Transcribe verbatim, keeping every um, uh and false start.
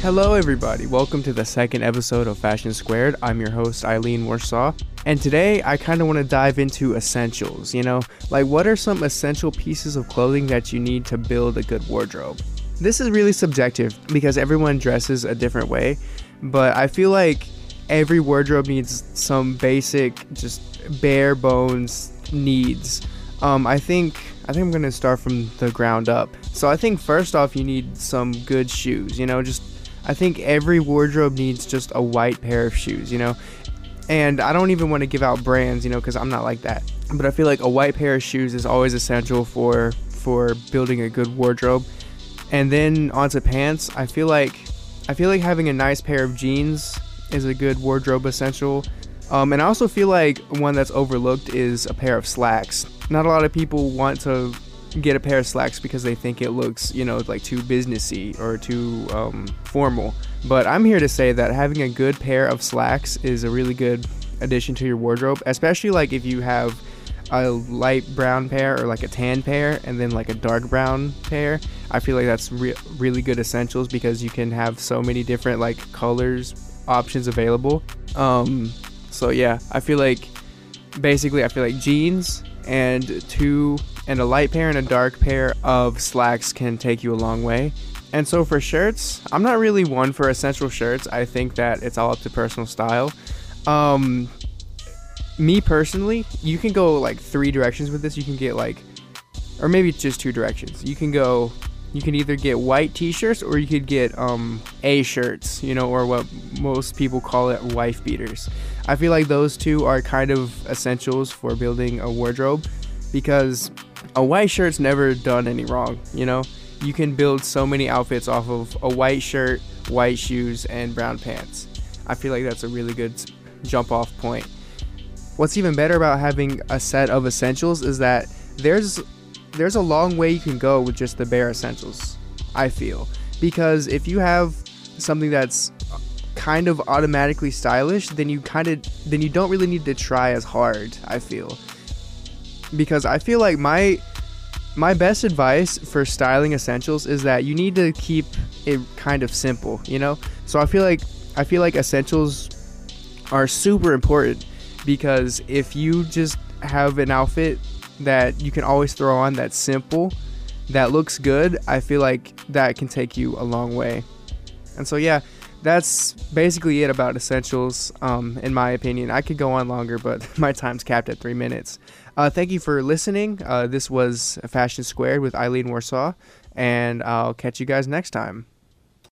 Hello everybody, welcome to the second episode of Fashion Squared. I'm your host, Eileen Warsaw, and today I kind of want to dive into essentials, you know, like what are some essential pieces of clothing that you need to build a good wardrobe? This is really subjective because everyone dresses a different way, but I feel like every wardrobe needs some basic, just bare bones needs. Um, I think... I think I'm going to start from the ground up. So I think first off, you need some good shoes, you know, just I think every wardrobe needs just a white pair of shoes, you know, and I don't even want to give out brands, you know, because I'm not like that. But I feel like a white pair of shoes is always essential for for building a good wardrobe. And then onto pants, I feel like I feel like having a nice pair of jeans is a good wardrobe essential. Um, and I also feel like one that's overlooked is a pair of slacks. Not a lot of people want to get a pair of slacks because they think it looks, you know, like too businessy or too um, formal. But I'm here to say that having a good pair of slacks is a really good addition to your wardrobe, especially like if you have a light brown pair or like a tan pair and then like a dark brown pair. I feel like that's re- really good essentials because you can have so many different like colors options available. Um, so yeah, I feel like basically I feel like jeans and two and a light pair and a dark pair of slacks can take you a long way. And so for shirts, I'm not really one for essential shirts. I think that it's all up to personal style. Um, me personally, you can go like three directions with this. You can get like, or maybe it's just two directions. You can go, you can either get white t-shirts or you could get um, A-shirts, you know, or what most people call it, wife beaters. I feel like those two are kind of essentials for building a wardrobe because a white shirt's never done any wrong, you know? You can build so many outfits off of a white shirt, white shoes, and brown pants. I feel like that's a really good jump-off point. What's even better about having a set of essentials is that there's there's a long way you can go with just the bare essentials, I feel. Because if you have something that's kind of automatically stylish, then you kind of then you don't really need to try as hard, I feel. Because I feel like my my best advice for styling essentials is that you need to keep it kind of simple, you know? So I feel like I feel like essentials are super important because if you just have an outfit that you can always throw on that's simple, that looks good, I feel like that can take you a long way. And so yeah, that's basically it about essentials, um, in my opinion. I could go on longer, but my time's capped at three minutes. Uh, thank you for listening. Uh, this was Fashion Squared with Eileen Warsaw, and I'll catch you guys next time.